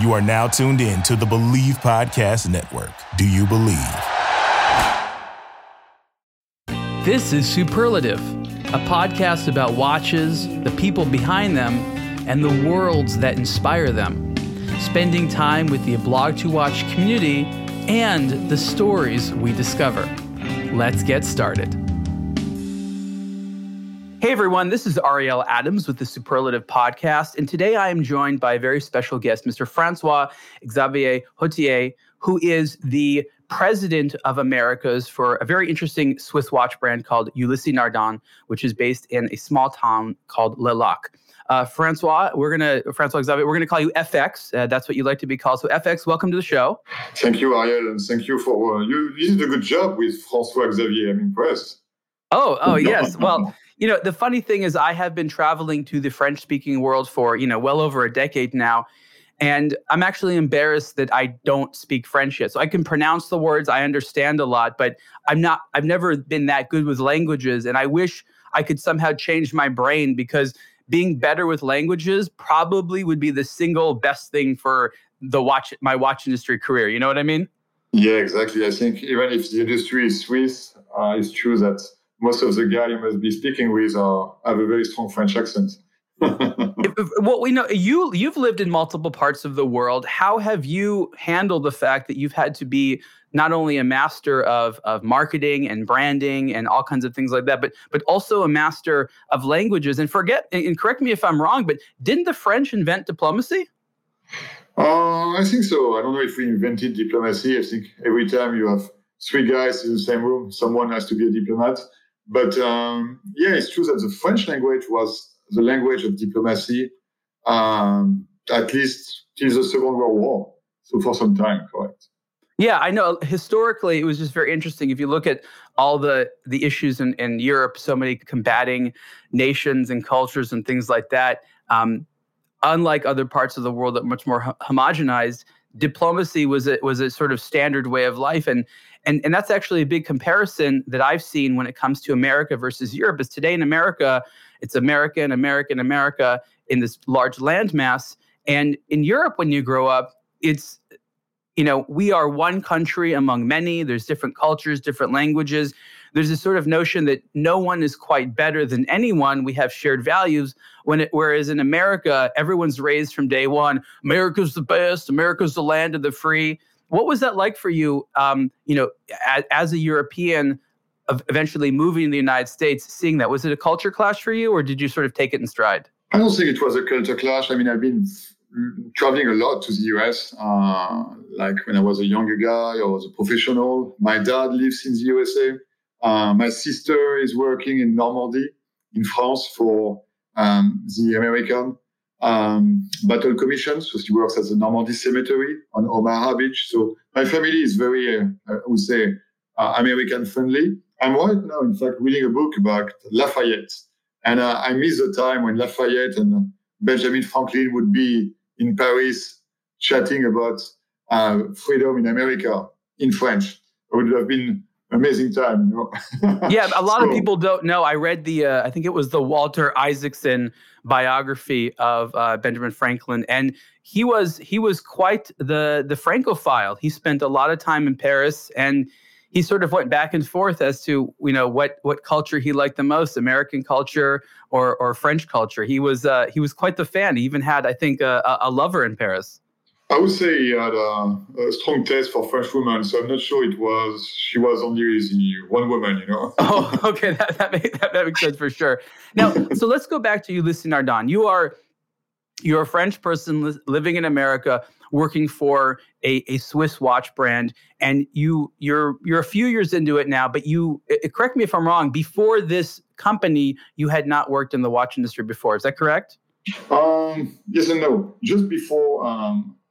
You are now tuned in to the Believe Podcast Network. Do you believe? This is Superlative, a podcast about watches, the people behind them, and the worlds that inspire them. Spending time with the Blog to Watch community and the stories we discover. Let's get started. Hey everyone, this is Ariel Adams with the Superlative Podcast, and today I am joined by a very special guest, Mr. Francois Xavier Hautier, who is the president of Americas for a very interesting Swiss watch brand called Ulysse Nardin, which is based in a small town called Le Lac. Francois Xavier, we're gonna call you FX. That's what you like to be called. So FX, welcome to the show. Thank you, Ariel, and thank you for you did a good job with Francois Xavier. I'm impressed. Oh yes. Well, you know, the funny thing is I have been traveling to the French-speaking world for, well over a decade now, and I'm actually embarrassed that I don't speak French yet. So I can pronounce the words, I understand a lot, but I've never been that good with languages, and I wish I could somehow change my brain, because being better with languages probably would be the single best thing for my watch industry career. You know what I mean? Yeah, exactly. I think even if the industry is Swiss, it's true that most of the guys you must be speaking with have a very strong French accent. Well, we know you've lived in multiple parts of the world. How have you handled the fact that you've had to be not only a master of marketing and branding and all kinds of things like that, but also a master of languages? And correct me if I'm wrong, but didn't the French invent diplomacy? I think so. I don't know if we invented diplomacy. I think every time you have three guys in the same room, someone has to be a diplomat. But it's true that the French language was the language of diplomacy, at least till the Second World War. So for some time, correct? Yeah, I know. Historically, it was just very interesting. If you look at all the issues in Europe, so many combating nations and cultures and things like that, unlike other parts of the world that are much more homogenized, diplomacy was a sort of standard way of life. And that's actually a big comparison that I've seen when it comes to America versus Europe, is today in America, it's America in this large landmass. And in Europe, when you grow up, it's, we are one country among many. There's different cultures, different languages. There's this sort of notion that no one is quite better than anyone. We have shared values. Whereas in America, everyone's raised from day one, America's the best, America's the land of the free. What was that like for you, as a European, of eventually moving to the United States, seeing that? Was it a culture clash for you, or did you sort of take it in stride? I don't think it was a culture clash. I mean, I've been traveling a lot to the U.S., like when I was a younger guy, I was a professional. My dad lives in the USA. My sister is working in Normandy, in France, for the American Battle Commission. So she works at the Normandy Cemetery on Omaha Beach. So my family is very, I would say, American-friendly. I'm right now, in fact, reading a book about Lafayette. And I miss the time when Lafayette and Benjamin Franklin would be in Paris chatting about freedom in America in French. It would have been amazing time. Yeah, a lot of people don't know. I read I think it was the Walter Isaacson biography of Benjamin Franklin, and he was quite the Francophile. He spent a lot of time in Paris, and he sort of went back and forth as to what culture he liked the most, American culture or French culture. He was quite the fan. He even had, I think, a lover in Paris. I would say he had a strong taste for French women, so I'm not sure she was only the one woman, Oh, okay, that makes sense for sure. Now, so let's go back to Ulysse Nardin. You're a French person living in America, working for a Swiss watch brand, and you're a few years into it now, but correct me if I'm wrong, before this company, you had not worked in the watch industry before. Is that correct? Yes and no. Just before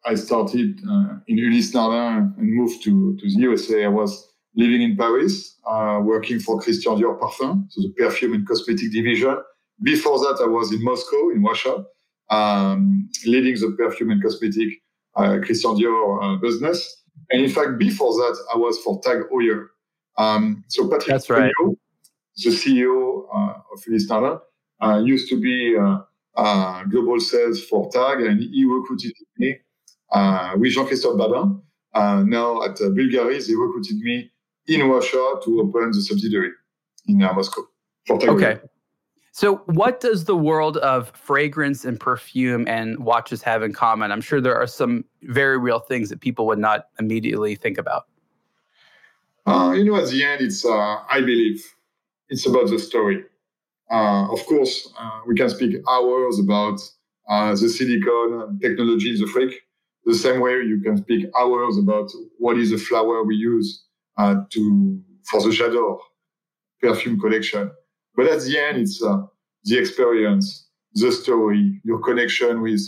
I started in Ulysse Nardin and moved to the USA, I was living in Paris, working for Christian Dior Parfum, so the perfume and cosmetic division. Before that, I was in Moscow, in Russia, leading the perfume and cosmetic Christian Dior business. And in fact, before that, I was for Tag Heuer. So Patrick Pruneau, right, the CEO of Ulysse Nardin, used to be global sales for Tag, and he recruited me with Jean-Christophe Babin. Now at Bulgari, they recruited me in Russia to open the subsidiary in Moscow. Okay. So what does the world of fragrance and perfume and watches have in common? I'm sure there are some very real things that people would not immediately think about. At the end, it's I believe it's about the story. Of course, we can speak hours about the silicone technology in the Freak. The same way you can speak hours about what is the flower we use for the J'adore perfume collection. But at the end, it's the experience, the story, your connection with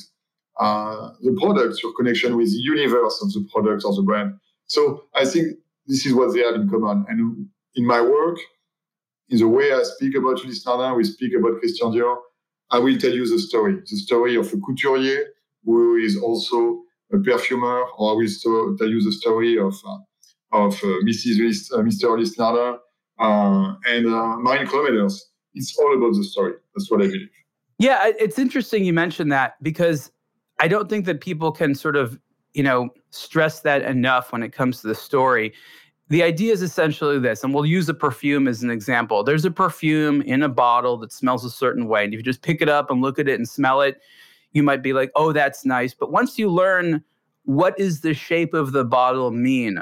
the product, your connection with the universe of the product or the brand. So I think this is what they have in common. And in my work, in the way I speak about Ulysse Nardin, we speak about Christian Dior, I will tell you the story of a couturier who is also a perfumer, or I will tell you the story of Mr. Ulysse Nardin, and 9 kilometers. It's all about the story. That's what I believe. Yeah, it's interesting you mentioned that, because I don't think that people can sort of, stress that enough when it comes to the story. The idea is essentially this, and we'll use a perfume as an example. There's a perfume in a bottle that smells a certain way, and if you just pick it up and look at it and smell it, you might be like, oh, that's nice. But once you learn what is the shape of the bottle mean,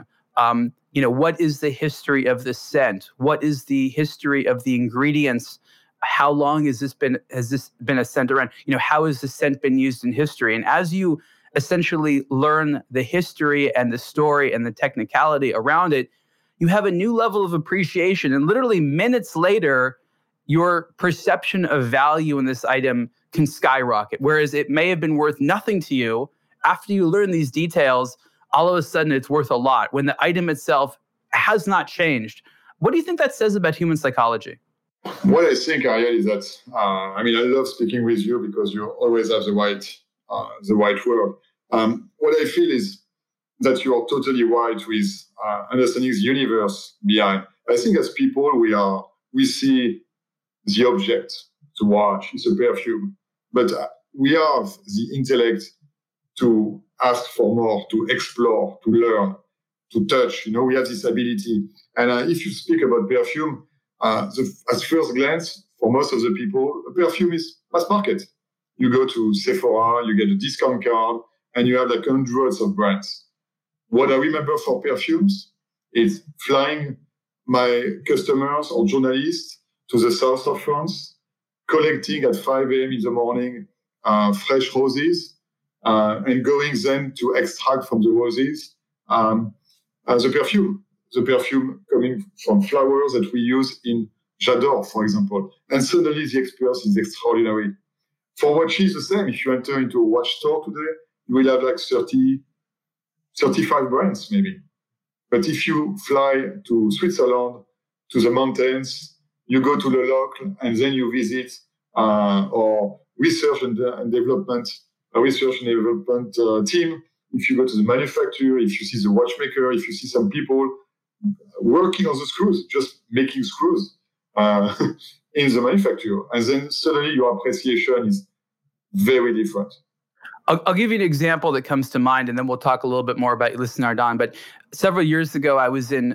what is the history of the scent? What is the history of the ingredients? How long has this been a scent around? How has the scent been used in history? And as you essentially learn the history and the story and the technicality around it, you have a new level of appreciation. And literally minutes later, your perception of value in this item can skyrocket. Whereas it may have been worth nothing to you, after you learn these details, all of a sudden it's worth a lot when the item itself has not changed. What do you think that says about human psychology? What I think, Ariel, is that, I love speaking with you because you always have the right word. What I feel is that you are totally right with understanding the universe behind. I think as people, we see the object, the watch, it's a perfume, but we have the intellect to ask for more, to explore, to learn, to touch. We have this ability. And if you speak about perfume, at first glance, for most of the people, a perfume is mass market. You go to Sephora, you get a discount card, and you have like hundreds of brands. What I remember for perfumes is flying my customers or journalists to the south of France, collecting at 5 a.m. in the morning fresh roses, and going then to extract from the roses the perfume coming from flowers that we use in J'adore, for example. And suddenly the experience is extraordinary. For watches, the same. If you enter into a watch store today, you will have like 30, 35 brands maybe. But if you fly to Switzerland, to the mountains, you go to Le Locle, and then you visit our research and development team. If you go to the manufacturer, if you see the watchmaker, if you see some people working on the screws, just making screws in the manufacturer, and then suddenly your appreciation is very different. I'll give you an example that comes to mind, and then we'll talk a little bit more about Ulysse Nardin. But several years ago, I was in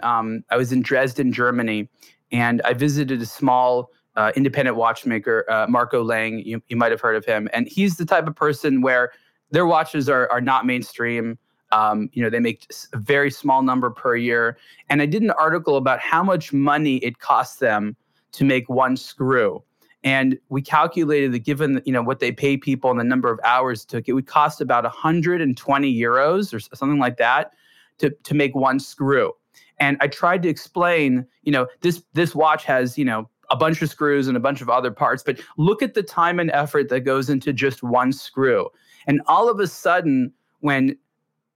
Dresden, Germany, and I visited a small independent watchmaker, Marco Lang. You might have heard of him, and he's the type of person where their watches are not mainstream. They make a very small number per year. And I did an article about how much money it costs them to make one screw. And we calculated that given, what they pay people and the number of hours it took, it would cost about 120 euros or something like that to make one screw. And I tried to explain, this watch has, a bunch of screws and a bunch of other parts, but look at the time and effort that goes into just one screw. And all of a sudden, when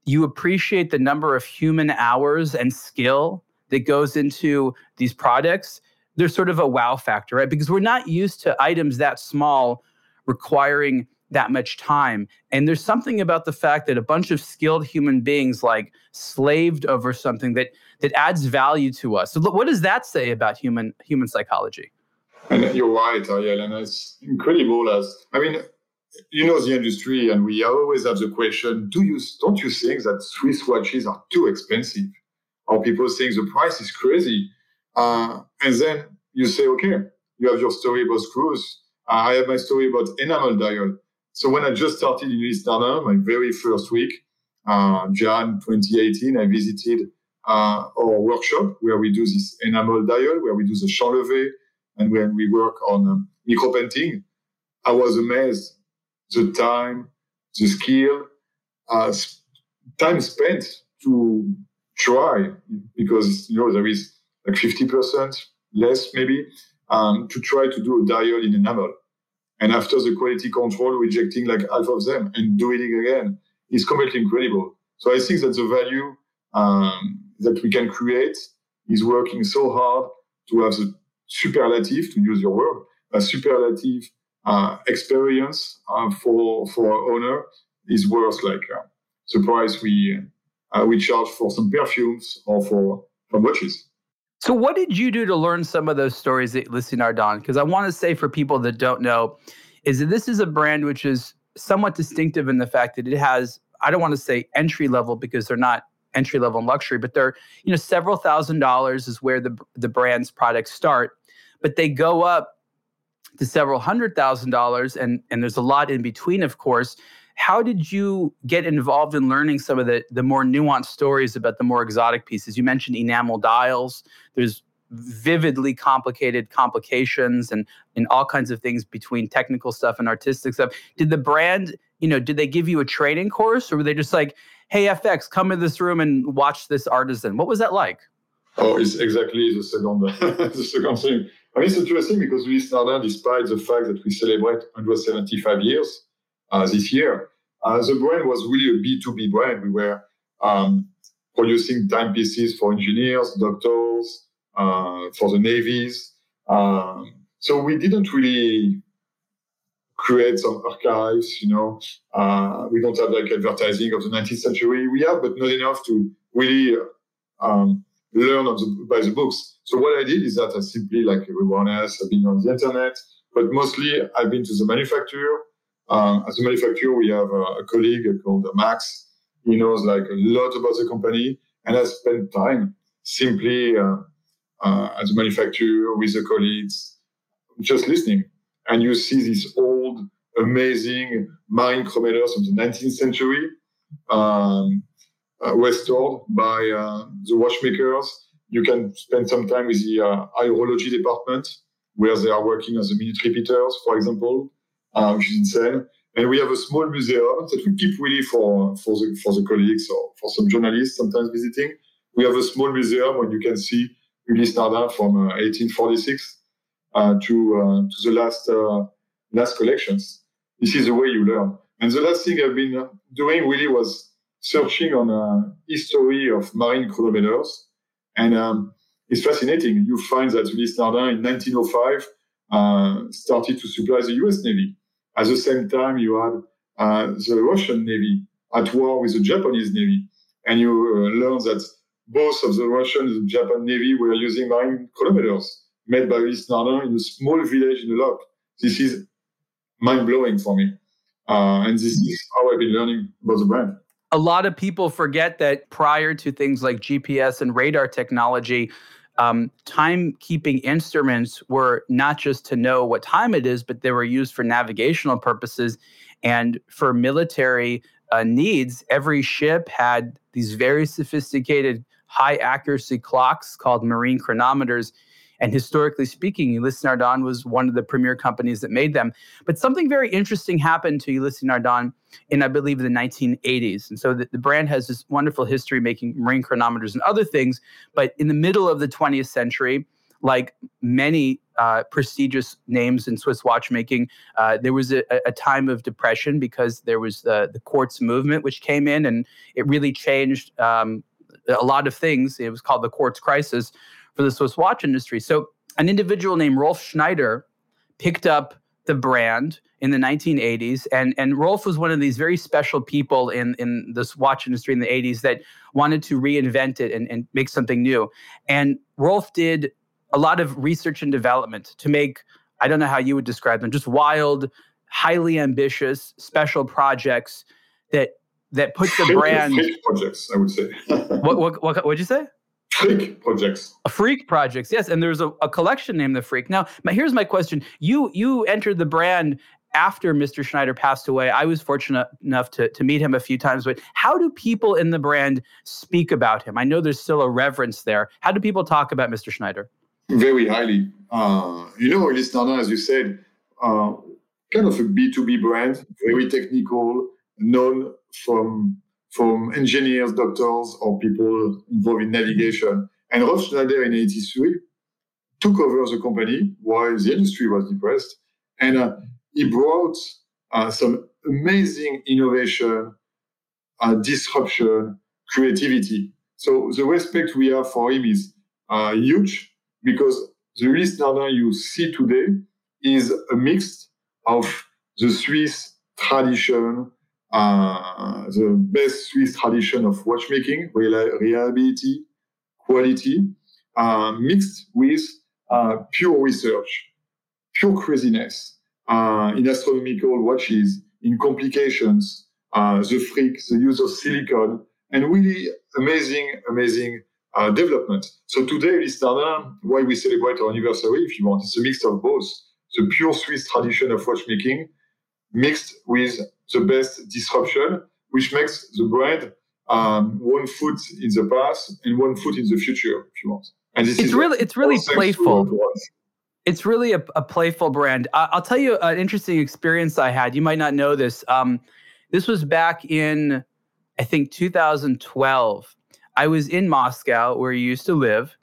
you appreciate the number of human hours and skill that goes into these products, there's sort of a wow factor, right? Because we're not used to items that small requiring that much time. And there's something about the fact that a bunch of skilled human beings slaved over something that adds value to us. So what does that say about human psychology? And you're right, Ariel, and it's incredible. you know the industry, and we always have the question, don't you think that Swiss watches are too expensive? Or people think the price is crazy. And then you say, okay, you have your story about screws. I have my story about enamel dial. So when I just started in Ulysse Nardin, my very first week, Jan 2018, I visited our workshop where we do this enamel dial, where we do the chanlevé, and when we work on micro painting. I was amazed. The time, the skill, time spent to try, because you know there is like 50% less maybe, to try to do a dial in enamel. And after the quality control, rejecting like half of them and doing it again is completely incredible. So I think that the value that we can create is working so hard to have the superlative, to use your word, a superlative experience for our owner is worth like the price we charge for some perfumes or for watches. So what did you do to learn some of those stories at Ulysse Nardin? Because I want to say for people that don't know, is that this is a brand which is somewhat distinctive in the fact that it has, I don't want to say entry level because they're not entry level in luxury, but they're, you know, several $1,000s is where the brand's products start, but they go up to several $100,000 and there's a lot in between, of course. How did you get involved in learning some of the more nuanced stories about the more exotic pieces? You mentioned enamel dials. There's vividly complicated complications and all kinds of things between technical stuff and artistic stuff. Did the brand, you know, did they give you a training course, or were they just like, hey, FX, come in this room and watch this artisan? What was that like? Oh, it's exactly the second, the second thing. I mean, it's interesting because Ulysse Nardin, despite the fact that we celebrate 175 years, this year. The brand was really a B2B brand. We were producing timepieces for engineers, doctors, for the navies. So we didn't really create some archives, you know. We don't have like advertising of the 19th century. We have, but not enough to really learn by the books. So what I did is that I simply, like everyone else, I've been on the internet, but mostly I've been to the manufacturer. As a manufacturer, we have a colleague called Max. He knows like a lot about the company, and I spent time simply as a manufacturer with the colleagues, just listening. And you see these old, amazing mine chronometers of the 19th century restored by the watchmakers. You can spend some time with the aerology department, where they are working on the minute repeaters, for example. Which is insane. And we have a small museum that we keep really for the colleagues or for some journalists sometimes visiting. We have a small museum where you can see Ulysse Nardin from 1846 to the last collections. This is the way you learn. And the last thing I've been doing really was searching on history of marine chronometers. And it's fascinating. You find that Ulysse Nardin in 1905 started to supply the U.S. Navy. At the same time, you had the Russian Navy at war with the Japanese Navy. And you learn that both of the Russian and the Japan Navy were using marine chronometers made by Ulysse Nardin in a small village in Le Locle. This is mind-blowing for me. And this is how I've been learning about the brand. A lot of people forget that prior to things like GPS and radar technology, timekeeping instruments were not just to know what time it is, but they were used for navigational purposes and for military needs. Every ship had these very sophisticated high accuracy clocks called marine chronometers. And historically speaking, Ulysse Nardin was one of the premier companies that made them. But something very interesting happened to Ulysse Nardin in, I believe, the 1980s. And so the brand has this wonderful history making marine chronometers and other things. But in the middle of the 20th century, like many prestigious names in Swiss watchmaking, there was a time of depression because there was the quartz movement, which came in and it really changed a lot of things. It was called the quartz crisis for the Swiss watch industry. So an individual named Rolf Schnyder picked up the brand in the 1980s. And Rolf was one of these very special people in this watch industry in the 80s that wanted to reinvent it and make something new. And Rolf did a lot of research and development to make, I don't know how you would describe them, just wild, highly ambitious special projects that puts the brand. Freak projects, I would say. What'd you say? Freak projects. Freak projects, yes. And there's a collection named the Freak. Now, here's my question: you entered the brand after Mr. Schneider passed away. I was fortunate enough to meet him a few times, but how do people in the brand speak about him? I know there's still a reverence there. How do people talk about Mr. Schneider? Very highly. Ulysse Nardin, as you said, kind of a B2B brand, very technical, known from engineers, doctors, or people involved in navigation. And Rolf Schneider in 1983 took over the company while the industry was depressed. And he brought some amazing innovation, disruption, creativity. So the respect we have for him is huge, because the Ulysse Nardin you see today is a mix of the Swiss tradition, the best Swiss tradition of watchmaking, reliability, quality, mixed with pure research, pure craziness. In astronomical watches, in complications, the Freak, the use of silicone, and really amazing development. So today, Ulysse Nardin, why we celebrate our anniversary, if you want, it's a mix of both. The pure Swiss tradition of watchmaking mixed with the best disruption, which makes the brand one foot in the past and one foot in the future, if you want. And this it's really playful. It's really a playful brand. I'll tell you an interesting experience I had. You might not know this. This was back in, I think, 2012. I was in Moscow, where you used to live,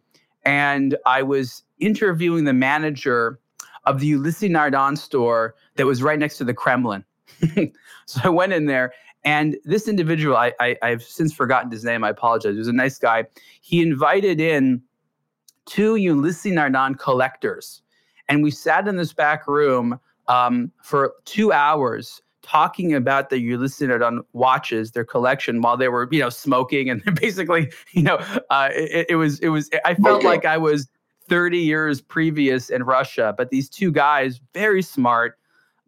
and I was interviewing the manager of the Ulysse Nardin store that was right next to the Kremlin. So I went in there, and this individual, I've since forgotten his name. I apologize. He was a nice guy. He invited in two Ulysse Nardin collectors. And we sat in this back room for 2 hours talking about the Ulysse Nardin watches, their collection, while they were, smoking. And basically, it was. I felt like I was 30 years previous in Russia. But these two guys, very smart,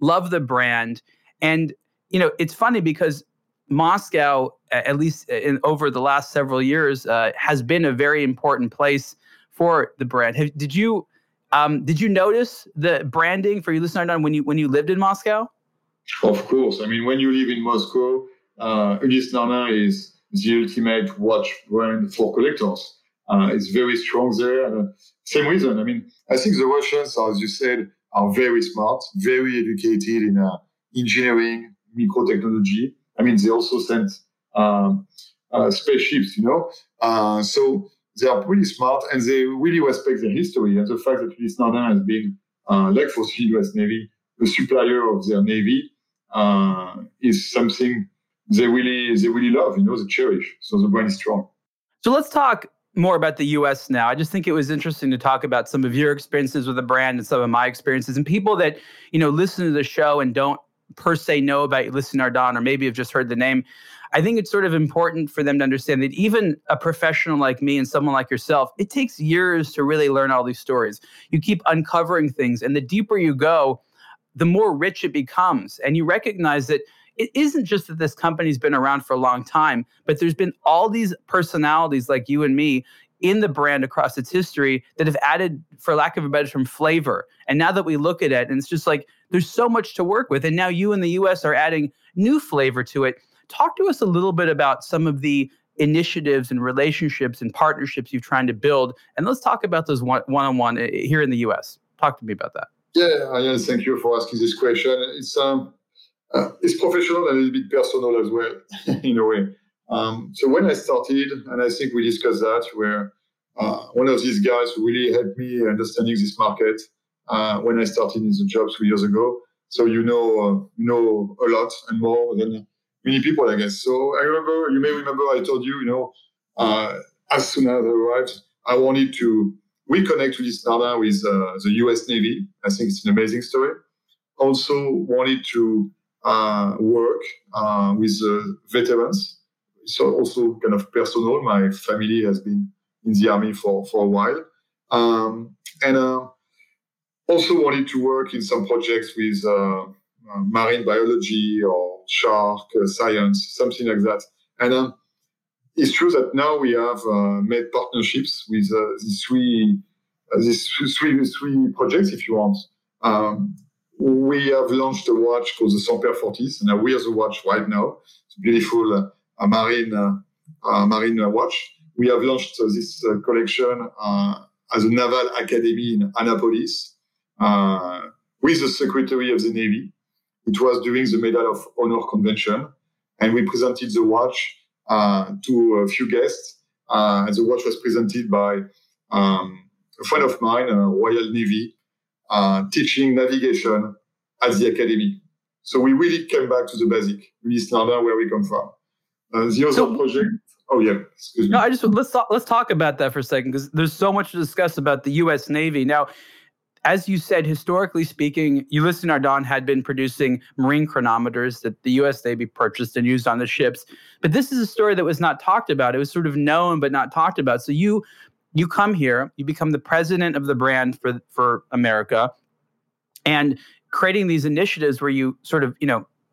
love the brand. And, it's funny because Moscow, at least over the last several years, has been a very important place for the brand. Did you notice the branding for Ulysse Nardin when you lived in Moscow? Of course. I mean, when you live in Moscow, Ulysse Nardin is the ultimate watch brand for collectors. It's very strong there. Same reason. I mean, I think the Russians, as you said, are very smart, very educated in engineering, microtechnology. I mean, they also sent spaceships, so they are pretty smart, and they really respect their history. And the fact that Ulysse Nardin has been, like for the U.S. Navy, a supplier of their Navy, is something they really love, they cherish. So the brand is strong. So let's talk more about the U.S. now. I just think it was interesting to talk about some of your experiences with the brand and some of my experiences. And people that, listen to the show and don't per se know about Ulysse Nardin, or maybe have just heard the name, I think it's sort of important for them to understand that even a professional like me and someone like yourself, it takes years to really learn all these stories. You keep uncovering things, and the deeper you go, the more rich it becomes. And you recognize that it isn't just that this company's been around for a long time, but there's been all these personalities like you and me in the brand across its history that have added, for lack of a better term, flavor. And now that we look at it, and it's just like, there's so much to work with. And now you in the U.S. are adding new flavor to it. Talk to us a little bit about some of the initiatives and relationships and partnerships you're trying to build. And let's talk about those one-on-one here in the U.S. Talk to me about that. Yeah, thank you for asking this question. It's professional and a little bit personal as well, in a way. So when I started, and I think we discussed that, where one of these guys who really helped me understanding this market when I started in the job 3 years ago. So you know a lot and more than many people, I guess. So I remember, you may remember, I told you, as soon as I arrived, I wanted to reconnect Ulysse Nardin with the U.S. Navy. I think it's an amazing story. Also wanted to work with veterans. So also kind of personal. My family has been in the army for a while. Also wanted to work in some projects with marine biology or shark science, something like that. And it's true that now we have made partnerships with these three projects, if you want. We have launched a watch called the St. Pierre Fortis, and I wear the watch right now. It's a beautiful marine watch. We have launched this collection as a Naval Academy in Annapolis with the Secretary of the Navy. It was during the Medal of Honor Convention, and we presented the watch to a few guests. And the watch was presented by a friend of mine, Royal Navy, teaching navigation at the academy. So we really came back to the basic, Ulysse Nardin, where we come from. The other project... Oh, yeah. Excuse me. No, let's talk about that for a second, because there's so much to discuss about the U.S. Navy. Now, as you said, historically speaking, Ulysse Nardin had been producing marine chronometers that the U.S. Navy purchased and used on the ships. But this is a story that was not talked about. It was sort of known but not talked about. So you come here, you become the president of the brand for America, and creating these initiatives where you sort of,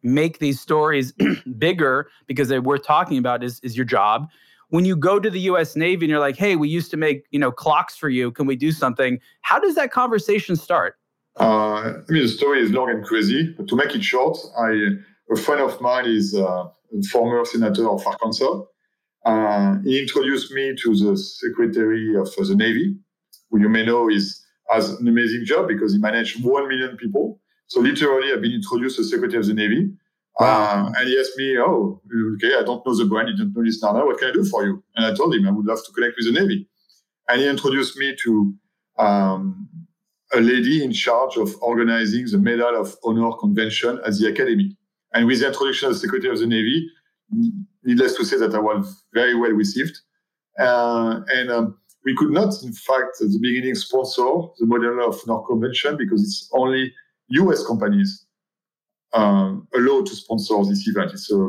make these stories bigger because they're worth talking about is your job. When you go to the U.S. Navy and you're like, hey, we used to make, clocks for you. Can we do something? How does that conversation start? The story is long and crazy. But to make it short, a friend of mine is a former senator of Arkansas. He introduced me to the Secretary of the Navy, who you may know has an amazing job because he managed 1 million people. So literally, I've been introduced to the Secretary of the Navy. Wow. And he asked me, oh, okay, I don't know the brand, you don't know this now, what can I do for you? And I told him I would love to connect with the Navy. And he introduced me to a lady in charge of organizing the Medal of Honor Convention at the Academy. And with the introduction of the Secretary of the Navy, needless to say that I was very well received. We could not, in fact, at the beginning, sponsor the Medal of Honor Convention because it's only U.S. companies allowed to sponsor this event. It's a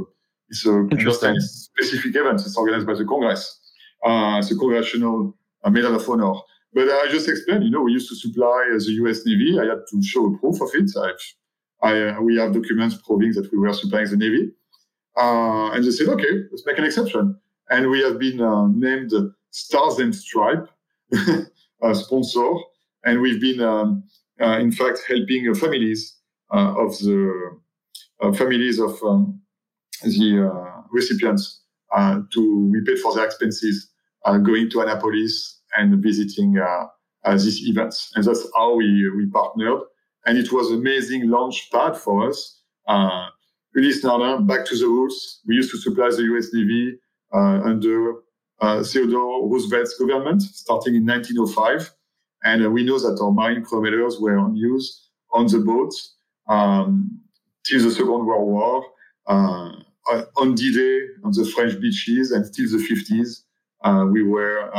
specific event. It's organized by the Congress. It's a Congressional Medal of Honor. But I just explained, we used to supply the U.S. Navy. I had to show proof of it. We have documents proving that we were supplying the Navy. And they said, okay, let's make an exception. And we have been named Stars and Stripes sponsor. And we've been, in fact, helping families of the recipients to repay for their expenses going to Annapolis and visiting these events. And that's how we partnered. And it was an amazing launch pad for us. Ulysse Nardin, back to the roots. We used to supply the U.S. Navy under Theodore Roosevelt's government starting in 1905. And we know that our marine chronometers were on use on the boats till the Second World War, on D-Day, on the French beaches, and till the 1950s, we were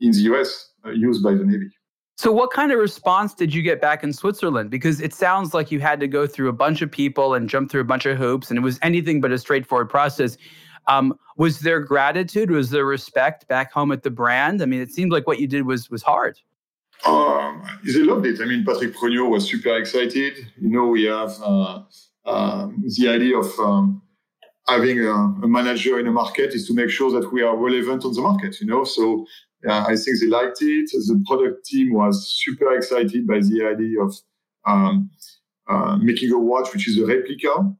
in the U.S. Used by the Navy. So what kind of response did you get back in Switzerland? Because it sounds like you had to go through a bunch of people and jump through a bunch of hoops, and it was anything but a straightforward process. Was there gratitude? Was there respect back home at the brand? It seemed like what you did was hard. They loved it. Patrick Pruneau was super excited. We have the idea of having a manager in a market is to make sure that we are relevant on the market, So I think they liked it. The product team was super excited by the idea of making a watch, which is a replica,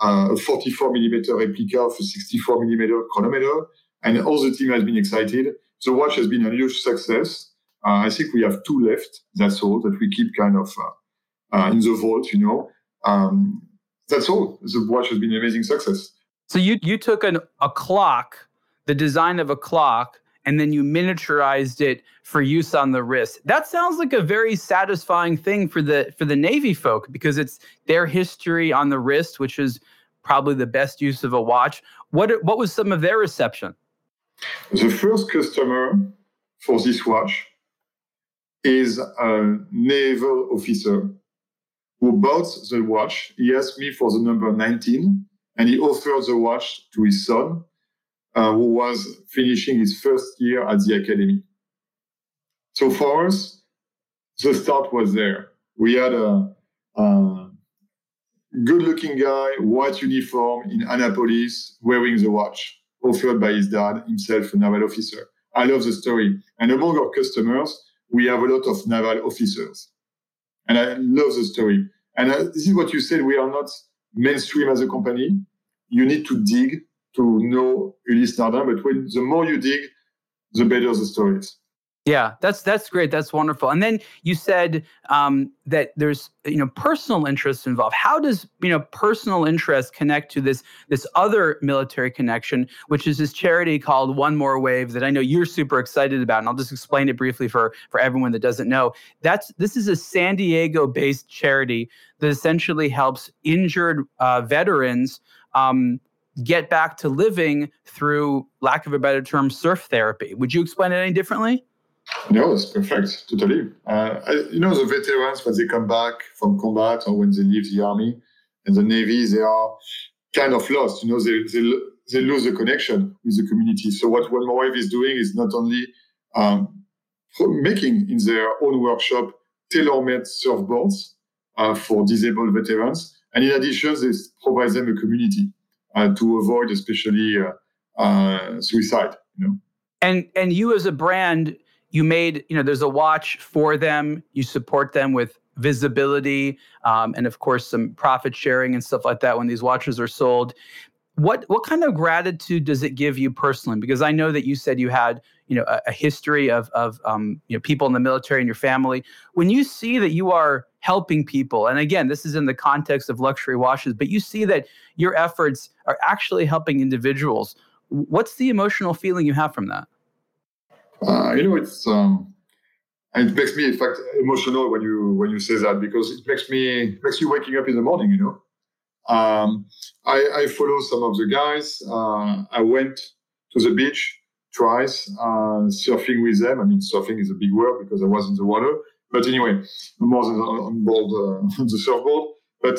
a 44 millimeter replica of a 64 millimeter chronometer. And all the team has been excited. The watch has been a huge success. I think we have two left. That's all that we keep kind of in the vault, That's all. The watch has been an amazing success. So you took a clock, the design of a clock, and then you miniaturized it for use on the wrist. That sounds like a very satisfying thing for the Navy folk, because it's their history on the wrist, which is probably the best use of a watch. What was some of their reception? The first customer for this watch is a naval officer who bought the watch. He asked me for the number 19, and he offered the watch to his son, who was finishing his first year at the academy. So for us, the start was there. We had good-looking guy, white uniform in Annapolis, wearing the watch offered by his dad, himself a naval officer. I love the story. And among our customers, we have a lot of naval officers. And I love the story. And this is what you said. We are not mainstream as a company. You need to dig to know Ulysse Nardin. But the more you dig, the better the story is. Yeah, that's great. That's wonderful. And then you said that there's personal interest involved. How does personal interest connect to this other military connection, which is this charity called One More Wave that I know you're super excited about, and I'll just explain it briefly for everyone that doesn't know. This is a San Diego-based charity that essentially helps injured veterans get back to living through, lack of a better term, surf therapy. Would you explain it any differently? No, it's perfect, totally. The veterans, when they come back from combat or when they leave the army and the navy, they are kind of lost. They lose the connection with the community. So what One More Wave is doing is not only making in their own workshop tailor-made surfboards for disabled veterans, and in addition, they provide them a community to avoid, especially, suicide. And you as a brand. You made, there's a watch for them. You support them with visibility and, of course, some profit sharing and stuff like that when these watches are sold. What kind of gratitude does it give you personally? Because I know that you said you had, a history of people in the military and your family. When you see that you are helping people, and again, this is in the context of luxury watches, but you see that your efforts are actually helping individuals, what's the emotional feeling you have from that? It makes me, in fact, emotional when you say that, because it makes you waking up in the morning. I follow some of the guys. I went to the beach twice, surfing with them. I mean, surfing is a big word because I was in the water, but anyway, more than on board the surfboard. But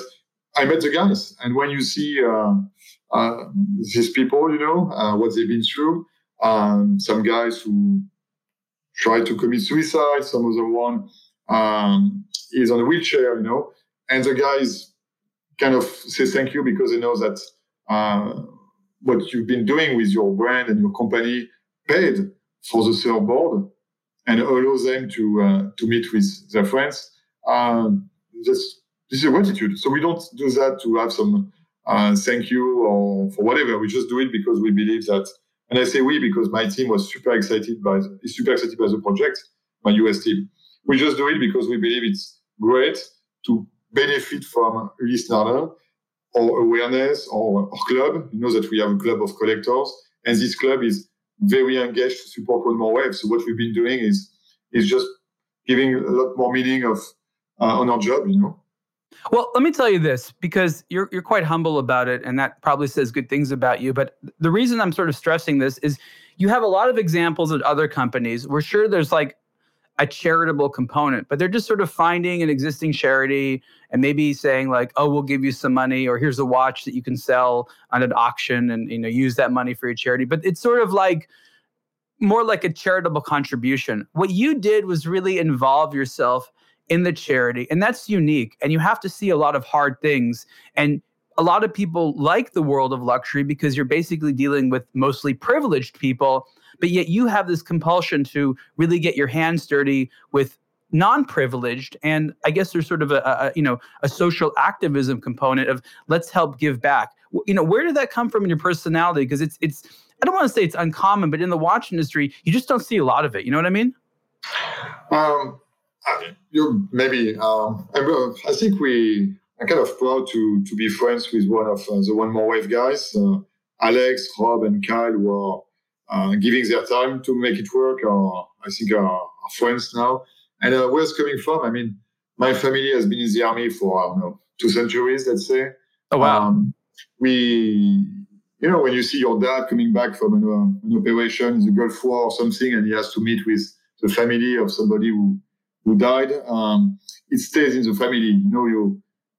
I met the guys, and when you see these people, what they've been through. Some guys who try to commit suicide, some other one is on a wheelchair, and the guys kind of say thank you because they know that what you've been doing with your brand and your company paid for the surfboard and allows them to meet with their friends. This is a gratitude. So we don't do that to have some thank you or for whatever. We just do it because we believe that. And I say we because my team was super excited by the project, my US team. We just do it because we believe it's great to benefit from Ulysse Nardin or awareness or club. You know that we have a club of collectors, and this club is very engaged to support One More Wave. So what we've been doing is just giving a lot more meaning of on our job, Well, let me tell you this, because you're quite humble about it, and that probably says good things about you. But the reason I'm sort of stressing this is you have a lot of examples at other companies. We're sure there's like a charitable component, but they're just sort of finding an existing charity and maybe saying like, oh, we'll give you some money, or here's a watch that you can sell on an auction and use that money for your charity. But it's sort of like more like a charitable contribution. What you did was really involve yourself in the charity. And that's unique. And you have to see a lot of hard things. And a lot of people like the world of luxury because you're basically dealing with mostly privileged people, but yet you have this compulsion to really get your hands dirty with non-privileged. And I guess there's sort of a social activism component of let's help give back. Where did that come from in your personality? Because it's I don't want to say it's uncommon, but in the watch industry, you just don't see a lot of it. You know what I mean? I think we are kind of proud to be friends with one of the One More Wave guys. Alex, Rob, and Kyle were giving their time to make it work. I think are friends now. And where it's coming from? I mean, my family has been in the army for 2 centuries, let's say. Oh wow! When you see your dad coming back from an operation in the Gulf War or something, and he has to meet with the family of somebody who died, it stays in the family.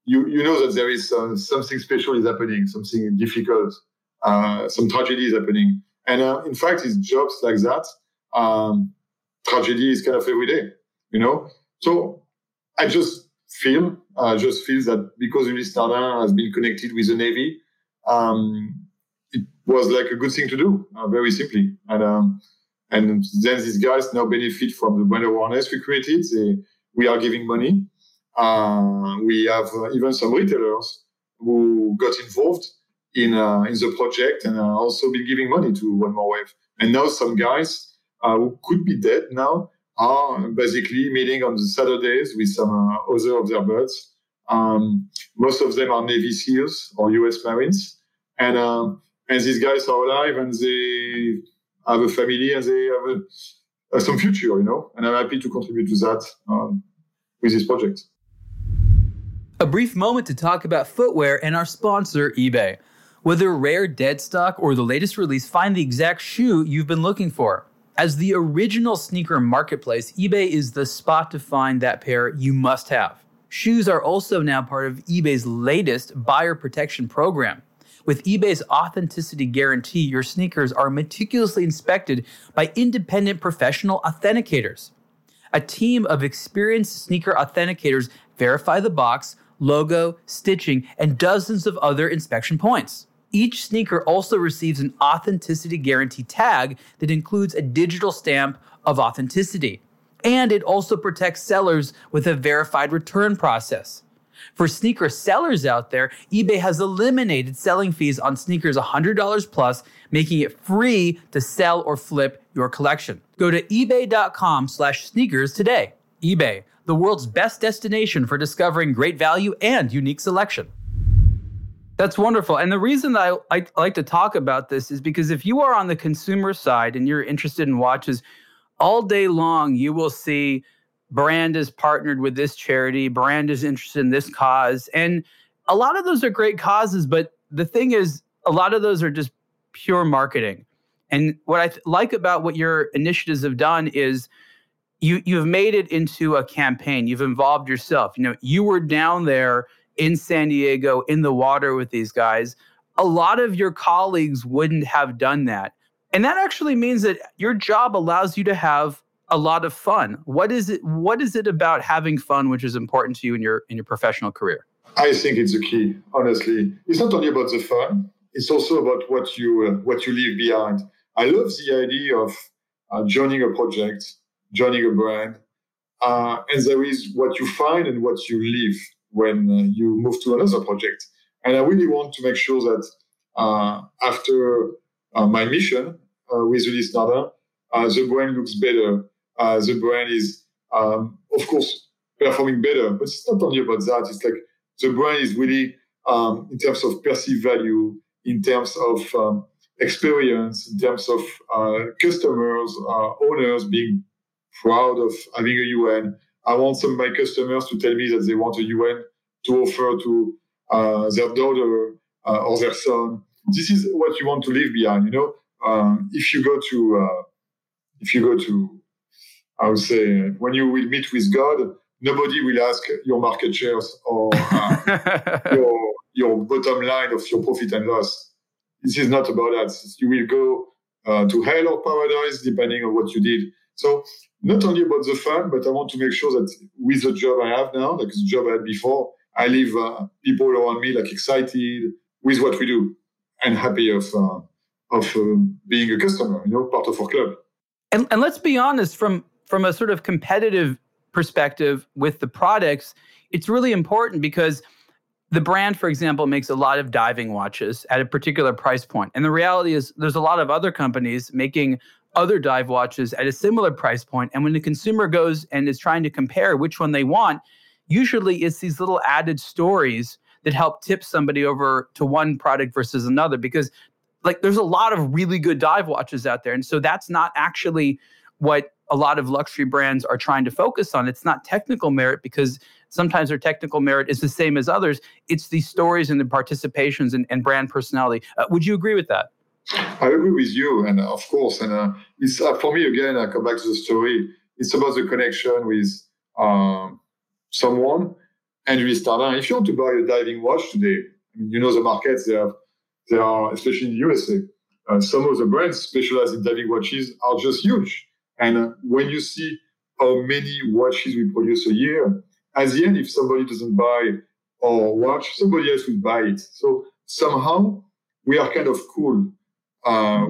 You know that there is something special is happening, something difficult, some tragedy is happening. And in fact, it's jobs like that. Tragedy is kind of every day. So I just feel, just feels that because Ulysse Nardin has been connected with the Navy, it was like a good thing to do, very simply. And then these guys now benefit from the brand awareness we created. We are giving money. We have even some retailers who got involved in the project and are also been giving money to One More Wave. And now some guys who could be dead now are basically meeting on the Saturdays with some other of their birds. Most of them are Navy SEALs or U.S. Marines. And these guys are alive and they have a family and they have some future, you know. And I'm happy to contribute to that with this project. A brief moment to talk about footwear and our sponsor, eBay. Whether rare dead stock or the latest release, find the exact shoe you've been looking for. As the original sneaker marketplace, eBay is the spot to find that pair you must have. Shoes are also now part of eBay's latest buyer protection program. With eBay's authenticity guarantee, your sneakers are meticulously inspected by independent professional authenticators. A team of experienced sneaker authenticators verify the box, logo, stitching, and dozens of other inspection points. Each sneaker also receives an authenticity guarantee tag that includes a digital stamp of authenticity. And it also protects sellers with a verified return process. For sneaker sellers out there, eBay has eliminated selling fees on sneakers $100 plus, making it free to sell or flip your collection. Go to ebay.com/sneakers today. eBay, the world's best destination for discovering great value and unique selection. That's wonderful. And the reason that I like to talk about this is because if you are on the consumer side and you're interested in watches, all day long you will see brand is partnered with this charity, brand is interested in this cause. And a lot of those are great causes, but the thing is, a lot of those are just pure marketing. And what I like about what your initiatives have done is you've made it into a campaign. You've involved yourself. You know, you were down there in San Diego, in the water with these guys. A lot of your colleagues wouldn't have done that. And that actually means that your job allows you to have a lot of fun. What is it about having fun which is important to you in your professional career? I think it's the key, honestly. It's not only about the fun, it's also about what you leave behind. I love the idea of joining a project, joining a brand, and there is what you find and what you leave when you move to another project. And I really want to make sure that after my mission with Ulysse Nardin, the brand looks better. The brand is, of course, performing better. But it's not only about that. It's like the brand is really, in terms of perceived value, in terms of experience, in terms of customers, owners being proud of having a UN. I want some of my customers to tell me that they want a UN to offer to their daughter or their son. This is what you want to leave behind, you know. If you go to, I would say, when you will meet with God, nobody will ask your market shares or your bottom line of your profit and loss. This is not about that. You will go to hell or paradise, depending on what you did. So not only about the fun, but I want to make sure that with the job I have now, like the job I had before, I leave people around me like excited with what we do and happy of being a customer, you know, part of our club. And let's be honest, from a sort of competitive perspective with the products, it's really important because the brand, for example, makes a lot of diving watches at a particular price point. And the reality is there's a lot of other companies making other dive watches at a similar price point. And when the consumer goes and is trying to compare which one they want, usually it's these little added stories that help tip somebody over to one product versus another, because like there's a lot of really good dive watches out there. And so that's not actually what a lot of luxury brands are trying to focus on. It's not technical merit, because sometimes their technical merit is the same as others. It's the stories and the participations and brand personality. Would you agree with that? I agree with you, and of course, and it's for me again. I come back to the story. It's about the connection with someone, and Ulysse Nardin. If you want to buy a diving watch today, I mean, you know the markets. They are especially in the USA. Some of the brands specialized in diving watches are just huge. And when you see how many watches we produce a year, at the end, if somebody doesn't buy our watch, somebody else will buy it. So somehow we are kind of cool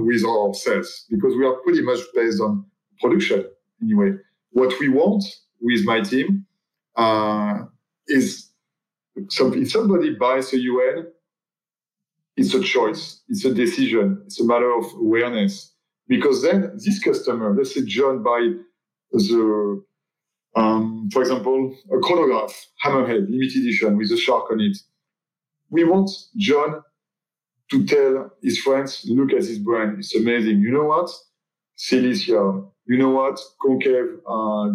with our sales because we are pretty much based on production anyway. What we want with my team is if somebody buys a UN, it's a choice, it's a decision, it's a matter of awareness. Because then this customer, let's say John buy the, for example, a chronograph, Hammerhead, limited edition with a shark on it. We want John to tell his friends, look at this brand, it's amazing. You know what? Silicium. You know what? Concave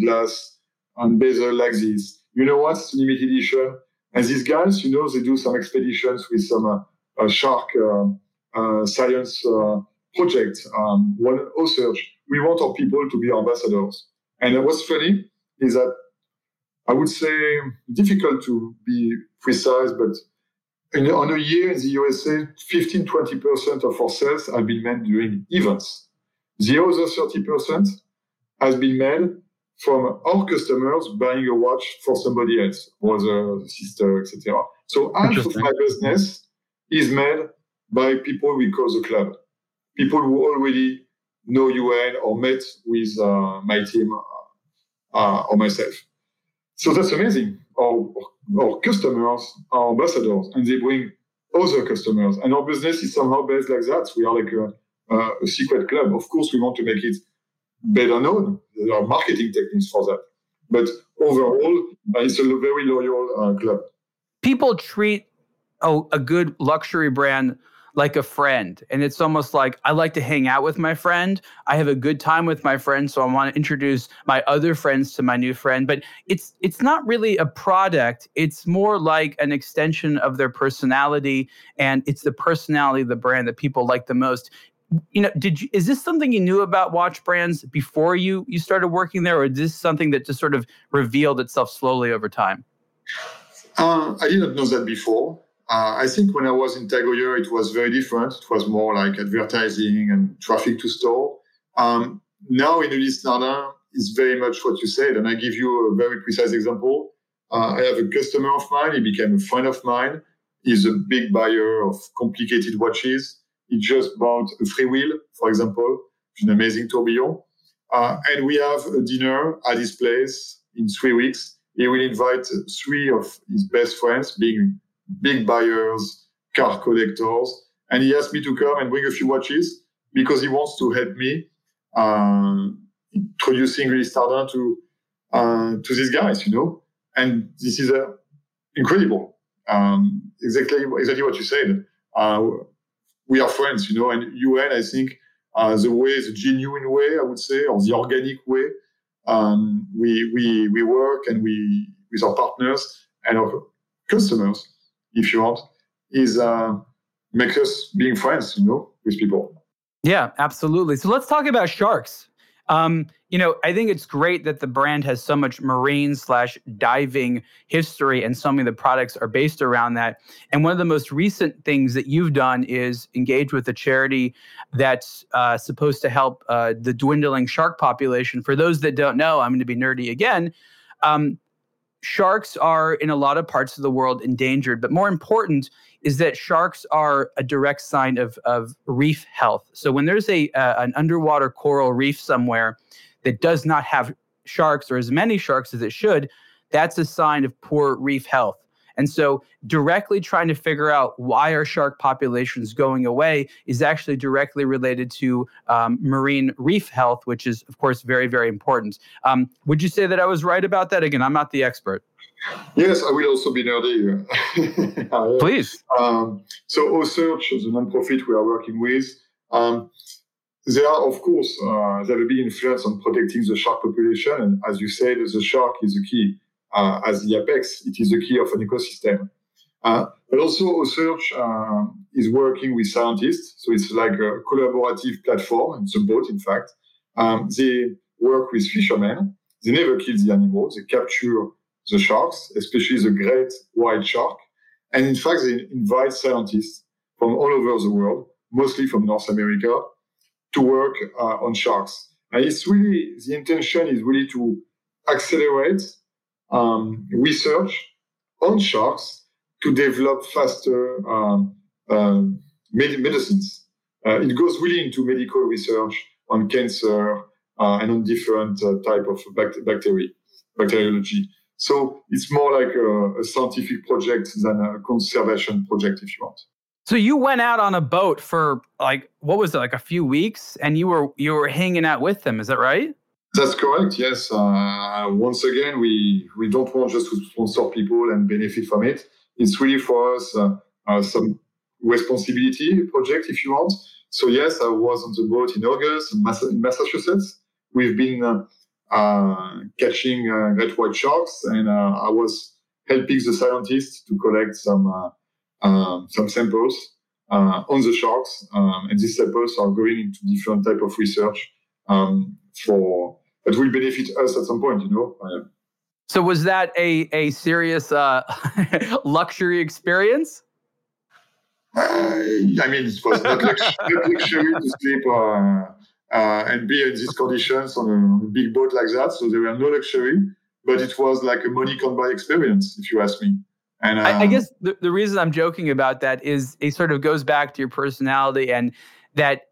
glass and bezel like this. You know what? It's limited edition. And these guys, you know, they do some expeditions with some shark science project, one OCEARCH. We want our people to be ambassadors. And what's funny is that I would say difficult to be precise, but on a year in the USA, 15-20% of our sales have been made during events. The other 30% has been made from our customers buying a watch for somebody else, brother, sister, etc. So half of my business is made by people we call the club. People who already know UN or met with my team or myself. So that's amazing. Our customers are ambassadors and they bring other customers. And our business is somehow based like that. We are like a secret club. Of course, we want to make it better known. There are marketing techniques for that. But overall, it's a very loyal club. People treat a good luxury brand like a friend. And it's almost like I like to hang out with my friend. I have a good time with my friend. So I want to introduce my other friends to my new friend. But it's not really a product. It's more like an extension of their personality. And it's the personality of the brand that people like the most. You know, is this something you knew about watch brands before you started working there? Or is this something that just sort of revealed itself slowly over time? I didn't know that before. I think when I was in Tag Heuer, it was very different. It was more like advertising and traffic to store. Now in Ulysse Nardin, it's very much what you said. And I give you a very precise example. I have a customer of mine. He became a friend of mine. He's a big buyer of complicated watches. He just bought a freewheel, for example, an amazing tourbillon. And we have a dinner at his place in 3 weeks. He will invite three of his best friends, being big buyers, car collectors. And he asked me to come and bring a few watches because he wants to help me introducing Ulysse Nardin to these guys, you know. And this is incredible. Exactly what you said. We are friends, you know. And UN, I think, the genuine way, I would say, or the organic way, we work and we with our partners and our customers, if you want, is make us being friends, you know, with people. Yeah, absolutely. So let's talk about sharks. You know, I think it's great that the brand has so much marine/diving history and so many of the products are based around that. And one of the most recent things that you've done is engage with a charity that's supposed to help the dwindling shark population. For those that don't know, I'm going to be nerdy again. Sharks are in a lot of parts of the world endangered, but more important is that sharks are a direct sign of reef health. So when there's an underwater coral reef somewhere that does not have sharks or as many sharks as it should, that's a sign of poor reef health. And so directly trying to figure out why are shark populations going away is actually directly related to marine reef health, which is, of course, very, very important. Would you say that I was right about that? Again, I'm not the expert. Yes, I will also be nerdy. Please. So OCEARCH, the nonprofit we are working with, they are, of course, they have a big influence on protecting the shark population. And as you said, the shark is the key. As the apex, it is the key of an ecosystem. But also OCEARCH is working with scientists. So it's like a collaborative platform. It's a boat, in fact. They work with fishermen. They never kill the animals. They capture the sharks, especially the great white shark. And in fact, they invite scientists from all over the world, mostly from North America, to work on sharks. And it's really, the intention is really to accelerate research on sharks to develop faster medicines. It goes really into medical research on cancer and on different type of bacteriology. So it's more like a scientific project than a conservation project, if you want. So you went out on a boat for like a few weeks, and you were hanging out with them. Is that right? That's correct. Yes. Once again, we don't want just to sponsor people and benefit from it. It's really for us some responsibility project, if you want. So yes, I was on the boat in August in Massachusetts. We've been catching great white sharks, and I was helping the scientists to collect some samples on the sharks, and these samples are going into different type of research that will benefit us at some point, you know. So was that a serious luxury experience? I mean, it was not luxury to sleep and be in these conditions on a big boat like that. So there were no luxury, but it was like a money can buy experience, if you ask me. And I guess the reason I'm joking about that is it sort of goes back to your personality, and that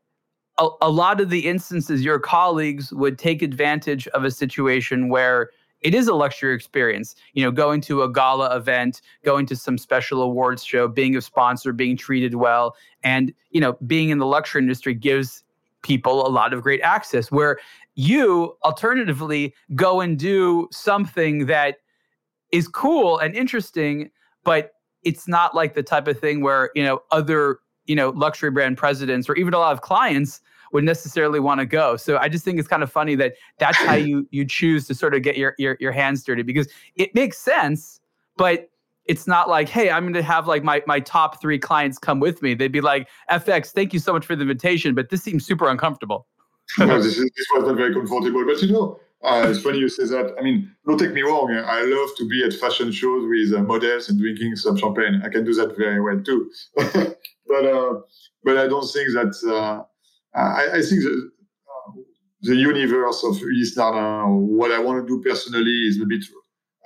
a lot of the instances your colleagues would take advantage of a situation where it is a luxury experience, you know, going to a gala event, going to some special awards show, being a sponsor, being treated well. And, you know, being in the luxury industry gives people a lot of great access, where you alternatively go and do something that is cool and interesting, but it's not like the type of thing where, you know, other, you know, luxury brand presidents or even a lot of clients would necessarily want to go. So I just think it's kind of funny that that's how you choose to sort of get your hands dirty, because it makes sense, but it's not like, hey, I'm going to have like my top three clients come with me. They'd be like, FX, thank you so much for the invitation, but this seems super uncomfortable. No, this was not very comfortable, but you know, it's funny you say that. I mean, don't take me wrong. I love to be at fashion shows with models and drinking some champagne. I can do that very well too. But I don't think that... I think the universe of Ulysse Nardin, what I want to do personally, is a bit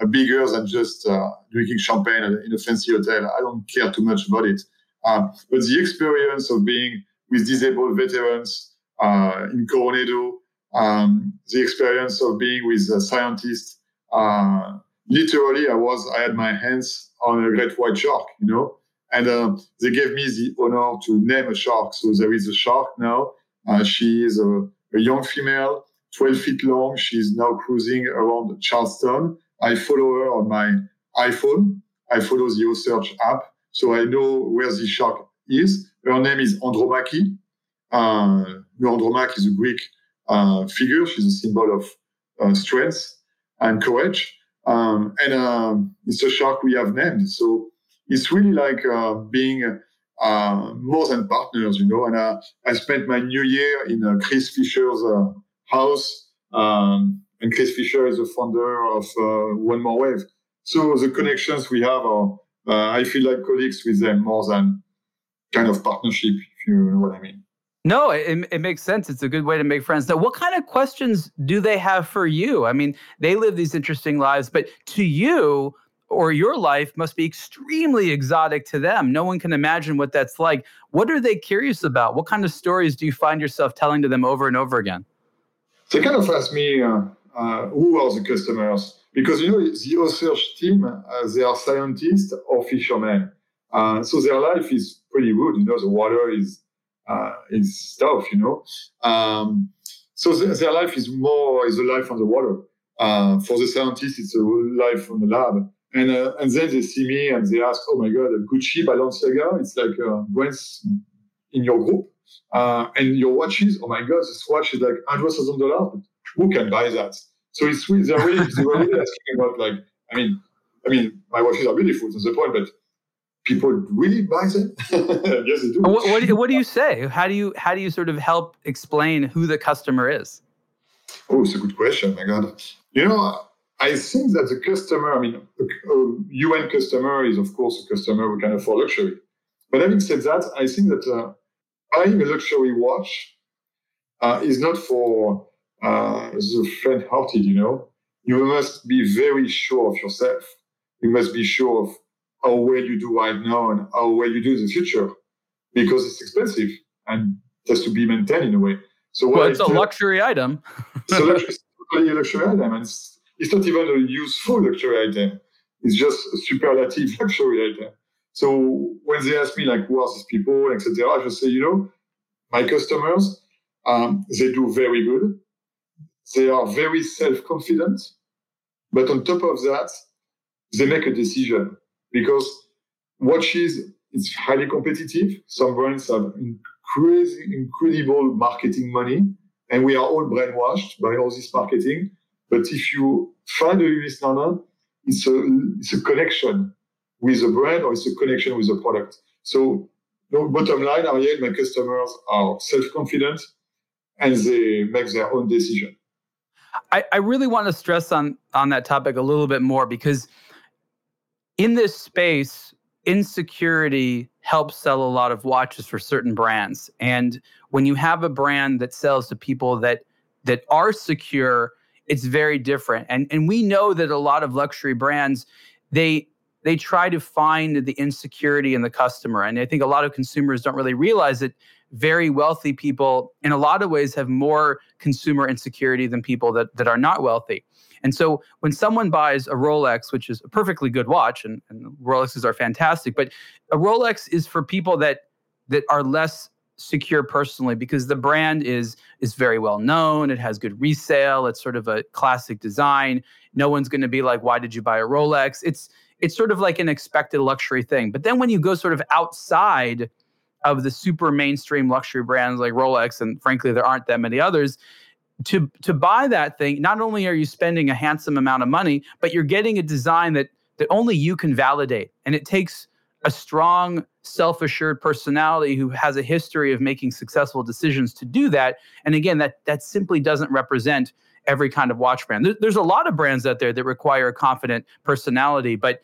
bigger than just drinking champagne in a fancy hotel. I don't care too much about it. But the experience of being with disabled veterans in Coronado, the experience of being with scientists, literally I had my hands on a great white shark, you know. And they gave me the honor to name a shark. So there is a shark now. She is a young female, 12 feet long. She's now cruising around Charleston. I follow her on my iPhone. I follow the OCEARCH app, so I know where the shark is. Her name is Andromache. Andromache is a Greek figure. She's a symbol of strength and courage. It's a shark we have named. So it's really like being more than partners, you know. And I spent my New Year in Chris Fisher's house. And Chris Fisher is the founder of One More Wave. So the connections we have are, I feel like colleagues with them more than kind of partnership, if you know what I mean. No, it makes sense. It's a good way to make friends. Now, what kind of questions do they have for you? I mean, they live these interesting lives, but to you... or your life must be extremely exotic to them. No one can imagine what that's like. What are they curious about? What kind of stories do you find yourself telling to them over and over again? They kind of ask me, who are the customers? Because, you know, the OCEARCH team, they are scientists or fishermen. So their life is pretty good. You know, the water is tough, you know. So their life is more is a life on the water. For the scientists, it's a life on the lab. And then they see me and they ask, oh my God, Gucci, Balenciaga, it's like brands in your group. And your watches, oh my God, this watch is like $100,000. Who can buy that? So it's they're really asking about, like, I mean, my watches are beautiful, that's the point, but people really buy them? Yes, they do. What do you say? How do you sort of help explain who the customer is? Oh, it's a good question, my God. You know, I think that the customer, I mean, a UN customer is, of course, a customer who can afford luxury. But having said that, I think that buying a luxury watch is not for the faint-hearted, you know. You must be very sure of yourself. You must be sure of how well you do right now and how well you do in the future, because it's expensive and it has to be maintained in a way. So well, it's a luxury item. It's a luxury item. And it's not even a useful luxury item. It's just a superlative luxury item. So when they ask me, like, who are these people, etc., I just say, my customers, they do very good. They are very self-confident. But on top of that, they make a decision, because watches, it's highly competitive. Some brands have incredible marketing money, and we are all brainwashed by all this marketing. But if you find a Ulysse Nardin, it's a connection with a brand, or it's a connection with a product. So bottom line, Ariel, my customers are self-confident and they make their own decision. I really want to stress on that topic a little bit more, because in this space, insecurity helps sell a lot of watches for certain brands. And when you have a brand that sells to people that are secure, it's very different. And we know that a lot of luxury brands, they try to find the insecurity in the customer. And I think a lot of consumers don't really realize that very wealthy people in a lot of ways have more consumer insecurity than people that are not wealthy. And so when someone buys a Rolex, which is a perfectly good watch, and Rolexes are fantastic, but a Rolex is for people that are less secure personally, because the brand is very well known, it has good resale, it's sort of a classic design. No one's going to be like, why did you buy a Rolex? It's sort of like an expected luxury thing. But then when you go sort of outside of the super mainstream luxury brands like Rolex, and frankly, there aren't that many others, to buy that thing, not only are you spending a handsome amount of money, but you're getting a design that only you can validate. And it takes a strong, self-assured personality who has a history of making successful decisions to do that. And again, that simply doesn't represent every kind of watch brand. There's a lot of brands out there that require a confident personality, but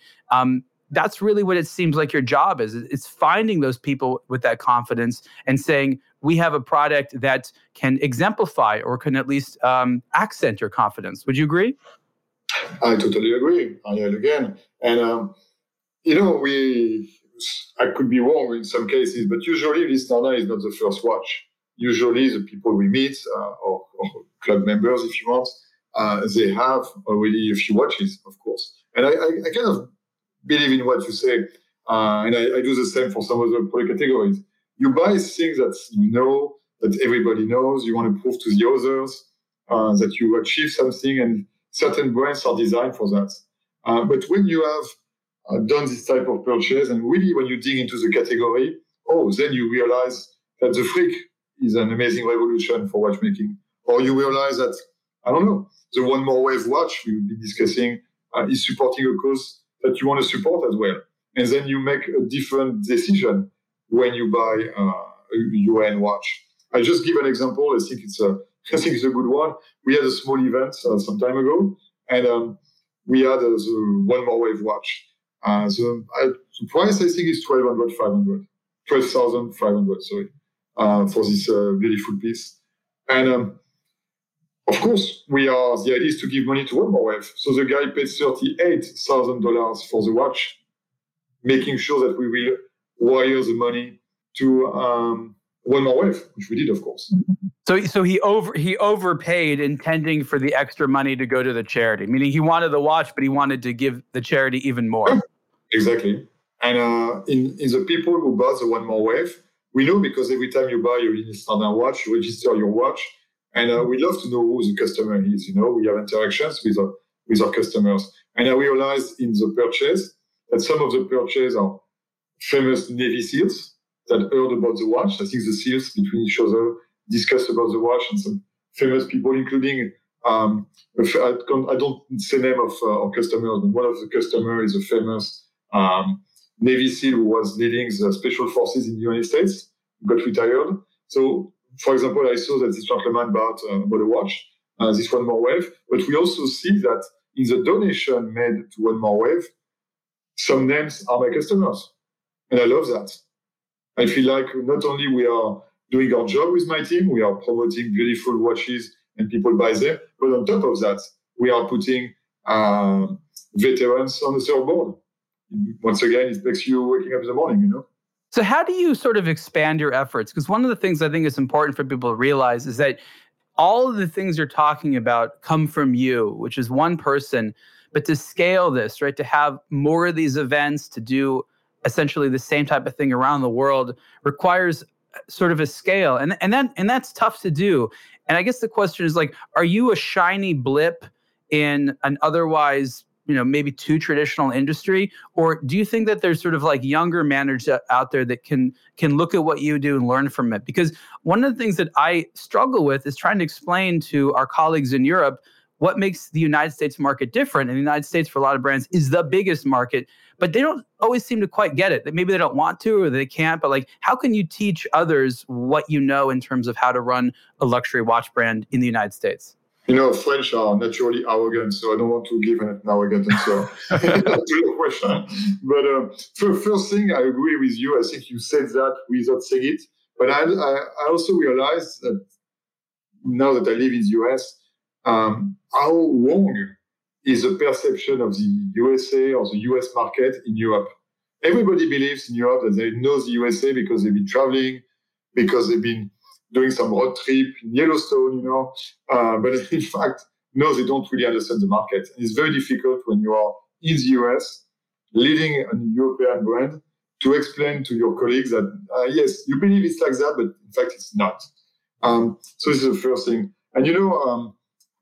that's really what it seems like your job is. It's finding those people with that confidence and saying, we have a product that can exemplify or can at least accent your confidence. Would you agree? I totally agree. And I could be wrong in some cases, but usually Ulysse Nardin is not the first watch. Usually the people we meet, or club members, if you want, they have already a few watches, of course. And I kind of believe in what you say. And I do the same for some other product categories. You buy things that everybody knows. You want to prove to the others that you achieve something, and certain brands are designed for that. But when you have done this type of purchase, and really when you dig into the category, then you realize that the Freak is an amazing revolution for watchmaking. Or you realize that, the One More Wave watch we'll be discussing is supporting a cause that you want to support as well. And then you make a different decision when you buy a UN watch. I just give an example. I think it's a good one. We had a small event some time ago, and we had the One More Wave watch. The price, I think, is $12,500, for this beautiful piece. And of course, the idea is to give money to One More Wave. So the guy paid $38,000 for the watch, making sure that we will wire the money to One More Wave, which we did, of course. So he overpaid, intending for the extra money to go to the charity. Meaning he wanted the watch, but he wanted to give the charity even more. Exactly. And in the people who bought the One More Wave, we know, because every time you buy your Ulysse Nardin watch, you register your watch. And we love to know who the customer is. We have interactions with our customers. And I realized in the purchase that some of the purchases are famous Navy SEALs that heard about the watch. I think the SEALs between each other discussed about the watch, and some famous people, including, I don't say name of our customers, but one of the customers is a famous Navy SEAL who was leading the special forces in the United States, got retired. So, for example, I saw that this gentleman bought a watch, this One More Wave. But we also see that in the donation made to One More Wave, some names are my customers. And I love that. I feel like not only we are doing our job with my team, we are promoting beautiful watches and people buy them, but on top of that, we are putting veterans on the surfboard. Once again, it takes you waking up in the morning, you know. So how do you sort of expand your efforts? Because one of the things I think is important for people to realize is that all of the things you're talking about come from you, which is one person. But to scale this, right, to have more of these events, to do essentially the same type of thing around the world requires sort of a scale. And that's tough to do. And I guess the question is, like, are you a shiny blip in an otherwise, you know, maybe too traditional industry? Or do you think that there's sort of like younger managers out there that can look at what you do and learn from it? Because one of the things that I struggle with is trying to explain to our colleagues in Europe what makes the United States market different. And the United States, for a lot of brands, is the biggest market, but they don't always seem to quite get it. That maybe they don't want to or they can't, but like, how can you teach others what you know in terms of how to run a luxury watch brand in the United States? You know, French are naturally arrogant, so I don't want to give an arrogant answer to your question. But first thing, I agree with you. I think you said that without saying it. But I also realized that now that I live in the US, how wrong is the perception of the USA or the US market in Europe. Everybody believes in Europe that they know the USA because they've been traveling, because they've been doing some road trip in Yellowstone, you know. But in fact, no, they don't really understand the market. And it's very difficult when you are in the US, leading a European brand, to explain to your colleagues that, yes, you believe it's like that, but in fact, it's not. So this is the first thing. And, you know,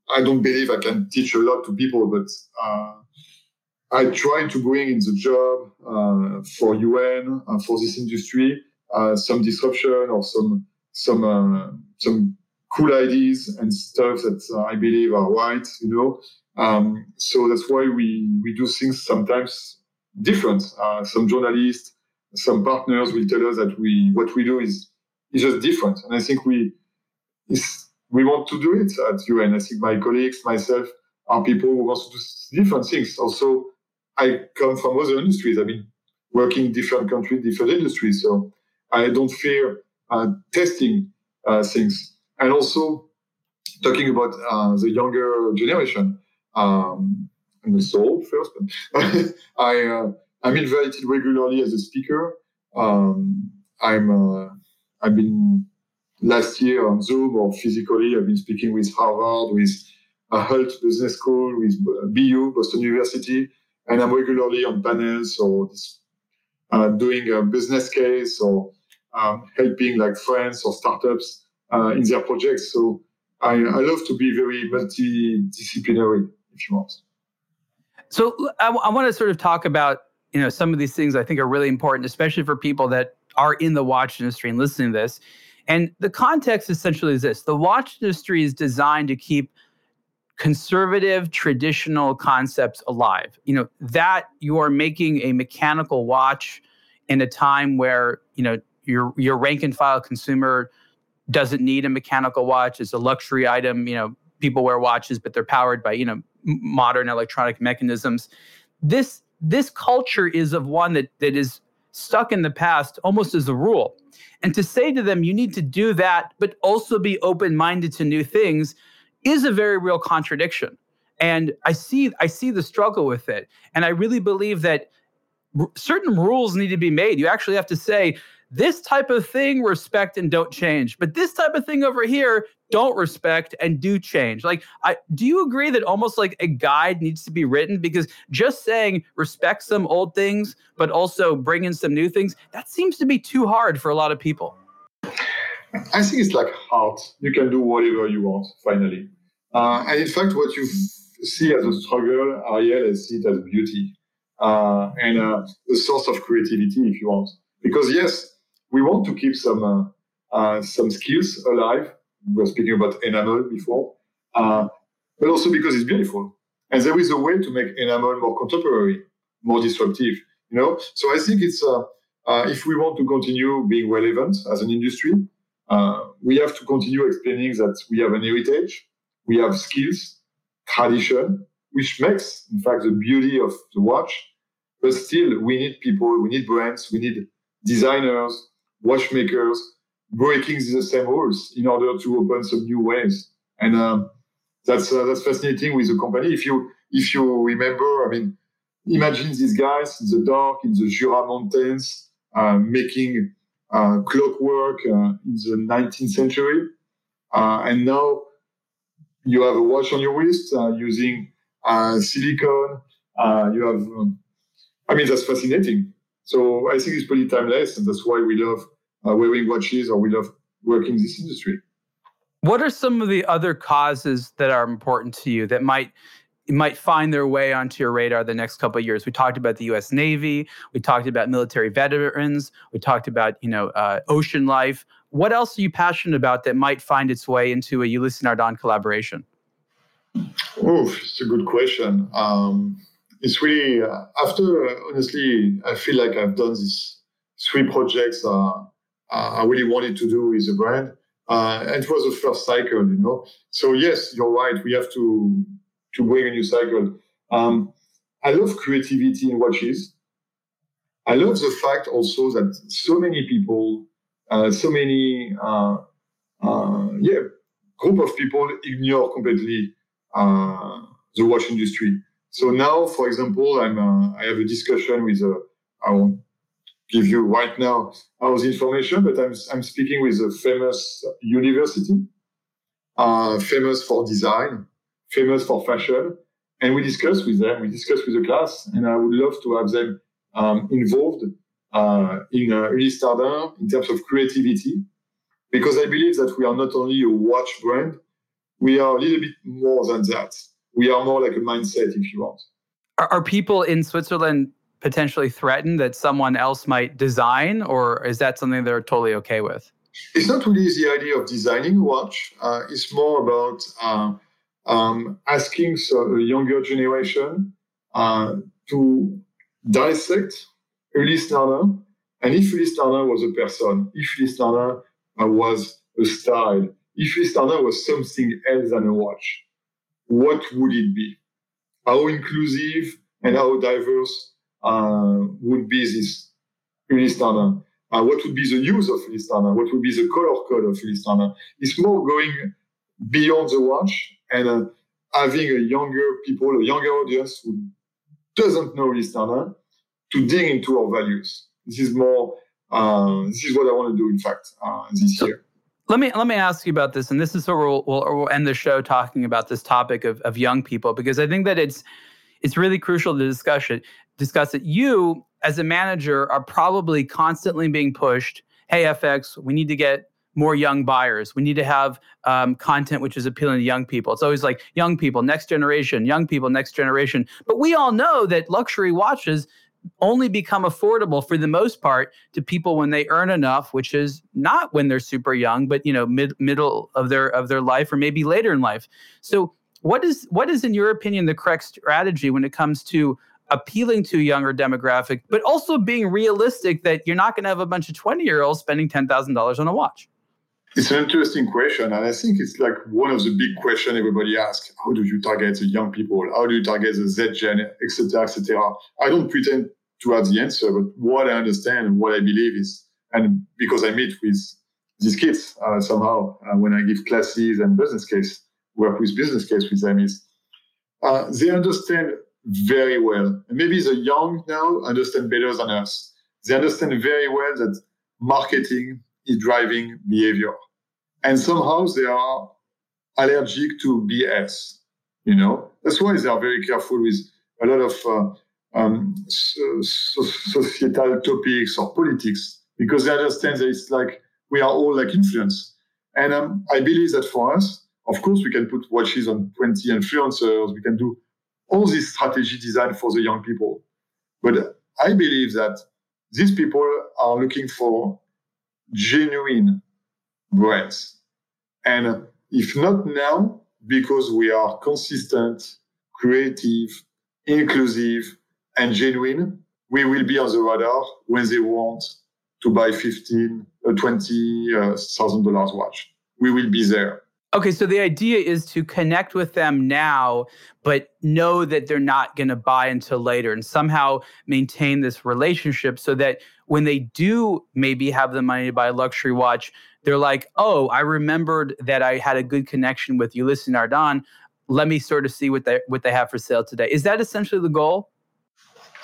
I don't believe I can teach a lot to people, but I try to bring in the job for UN, for this industry, some disruption or some cool ideas and stuff that I believe are right, you know. So that's why we do things sometimes different. Some journalists, some partners will tell us that what we do is just different. And I think we want to do it at UN. I think my colleagues, myself, are people who want to do different things. Also, I come from other industries. I've been working in different countries, different industries. So I don't fear testing things. And also talking about the younger generation. I'm so old first, but I'm invited regularly as a speaker. I've been last year on Zoom or physically. I've been speaking with Harvard, with Hult Business School, with BU, Boston University, and I'm regularly on panels or doing a business case or helping like friends or startups in their projects. So I love to be very multidisciplinary, if you want. So I want to sort of talk about, you know, some of these things I think are really important, especially for people that are in the watch industry and listening to this. And the context essentially is this. The watch industry is designed to keep conservative, traditional concepts alive. You know, that you are making a mechanical watch in a time where, you know, your rank and file consumer doesn't need a mechanical watch. It's a luxury item. You know, people wear watches, but they're powered by, you know, modern electronic mechanisms. This culture is of one that is stuck in the past almost as a rule. And to say to them, you need to do that, but also be open-minded to new things is a very real contradiction. And I see the struggle with it. And I really believe that certain rules need to be made. You actually have to say, this type of thing, respect and don't change. But this type of thing over here, don't respect and do change. Like, do you agree that almost like a guide needs to be written? Because just saying respect some old things, but also bring in some new things, that seems to be too hard for a lot of people. I think it's like art. You can do whatever you want, finally. And in fact, what you see as a struggle, Ariel, I see it as beauty and a source of creativity, if you want. Because, yes, we want to keep some skills alive. We were speaking about enamel before, but also because it's beautiful. And there is a way to make enamel more contemporary, more disruptive, you know? So I think it's, if we want to continue being relevant as an industry, we have to continue explaining that we have an heritage, we have skills, tradition, which makes, in fact, the beauty of the watch. But still, we need people, we need brands, we need designers, watchmakers, breaking the same rules in order to open some new ways. And That's fascinating with the company. If you remember, I mean, imagine these guys in the dark, in the Jura Mountains, making clockwork in the 19th century. And now you have a watch on your wrist using silicone. You have, that's fascinating. So I think it's pretty timeless, and that's why we love wearing watches, or we love working in this industry. What are some of the other causes that are important to you that might find their way onto your radar the next couple of years? We talked about the U.S. Navy. We talked about military veterans. We talked about ocean life. What else are you passionate about that might find its way into a Ulysse Nardin collaboration? Oh, it's a good question. It's really, honestly, I feel like I've done these three projects I really wanted to do with the brand. And it was the first cycle, So yes, you're right. We have to bring a new cycle. I love creativity in watches. I love the fact also that so many people, group of people ignore completely the watch industry. So now, for example, I have a discussion with I won't give you right now all the information, but I'm speaking with a famous university, famous for design, famous for fashion, and we discuss with them. We discuss with the class, and I would love to have them involved in Ulysse Nardin in terms of creativity, because I believe that we are not only a watch brand, we are a little bit more than that. We are more like a mindset, if you want. Are people in Switzerland potentially threatened that someone else might design, or is that something they're totally okay with? It's not really the idea of designing a watch. It's more about asking a younger generation to dissect Ulysse Nardin, and if Ulysse Nardin was a person, if Ulysse Nardin was a style, if Ulysse Nardin was something else than a watch, what would it be? How inclusive and how diverse would be this Ulysse Nardin? What would be the use of Ulysse Nardin? What would be the color code of Ulysse Nardin? It's more going beyond the watch and having a younger audience who doesn't know Ulysse Nardin to dig into our values. This is what I want to do, in fact, this year. Let me ask you about this, and this is where we'll end the show talking about this topic of young people, because I think that it's really crucial to discuss it. You, as a manager, are probably constantly being pushed, hey, FX, we need to get more young buyers. We need to have content which is appealing to young people. It's always like young people, next generation, young people, next generation. But we all know that luxury watches only become affordable for the most part to people when they earn enough, which is not when they're super young, but middle of their life, or maybe later in life. So what is in your opinion the correct strategy when it comes to appealing to a younger demographic, but also being realistic that you're not going to have a bunch of 20-year-olds spending $10,000 on a watch? It's an interesting question, and I think it's like one of the big questions everybody asks. How do you target the young people? How do you target the Z Gen, et cetera, et cetera? I don't pretend to have the answer, but what I understand and what I believe is, and because I meet with these kids somehow when I give classes and work with business case with them, is they understand very well. Maybe the young now understand better than us. They understand very well that marketing is driving behavior. And somehow they are allergic to BS, That's why they are very careful with a lot of societal topics or politics, because they understand that it's like we are all like influence. And I believe that for us, of course, we can put watches on 20 influencers. We can do all this strategy design for the young people. But I believe that these people are looking for genuine brands. And if not now, because we are consistent, creative, inclusive, and genuine, we will be on the radar when they want to buy $15,000 or $20,000 watch. We will be there. Okay, so the idea is to connect with them now, but know that they're not going to buy until later, and somehow maintain this relationship so that when they do maybe have the money to buy a luxury watch, they're like, oh, I remembered that I had a good connection with Ulysse Nardin. let me sort of see what they have for sale today. Is that essentially the goal?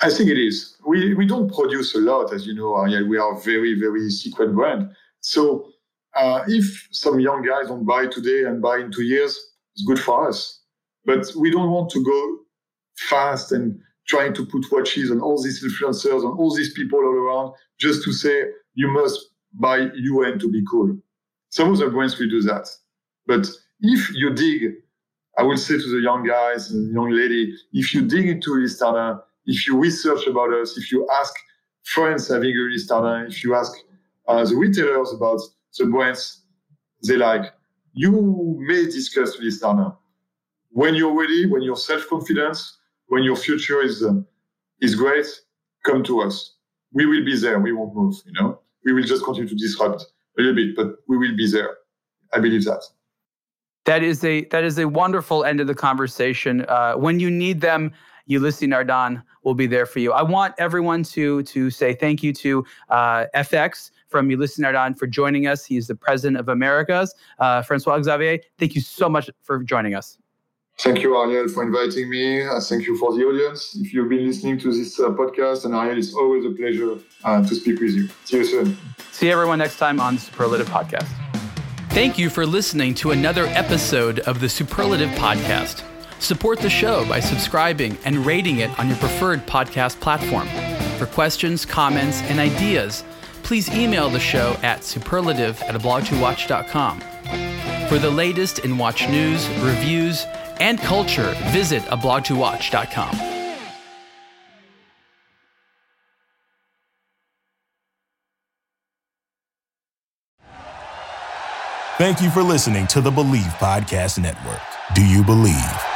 I think it is. We don't produce a lot, as you know, Ariel. We are a very, very secret brand. So if some young guys don't buy today and buy in 2 years, it's good for us. But we don't want to go fast and trying to put watches on all these influencers, on all these people all around, just to say, you must buy UN to be cool. Some of the brands will do that. But if you dig, I would say to the young guys and young lady, if you dig into Ulysse Nardin, if you research about us, if you ask friends having Ulysse Nardin, if you ask the retailers about the brands they like, you may discuss Ulysse Nardin. When you're ready, when you're self-confident, when your future is great, come to us. We will be there. We won't move, you know. We will just continue to disrupt a little bit, but we will be there. I believe that. That is a wonderful end of the conversation. When you need them, Ulysse Nardin will be there for you. I want everyone to say thank you to FX from Ulysse Nardin for joining us. He is the president of Americas. Francois Xavier, thank you so much for joining us. Thank you, Ariel, for inviting me. Thank you for the audience. If you've been listening to this podcast, and Ariel, it's always a pleasure to speak with you. See you soon. See everyone next time on the Superlative Podcast. Thank you for listening to another episode of the Superlative Podcast. Support the show by subscribing and rating it on your preferred podcast platform. For questions, comments, and ideas, please email the show at superlative@ablogtowatch.com. For the latest in watch news, reviews, and culture, visit ablogtowatch.com. Thank you for listening to the Believe Podcast Network. Do you believe?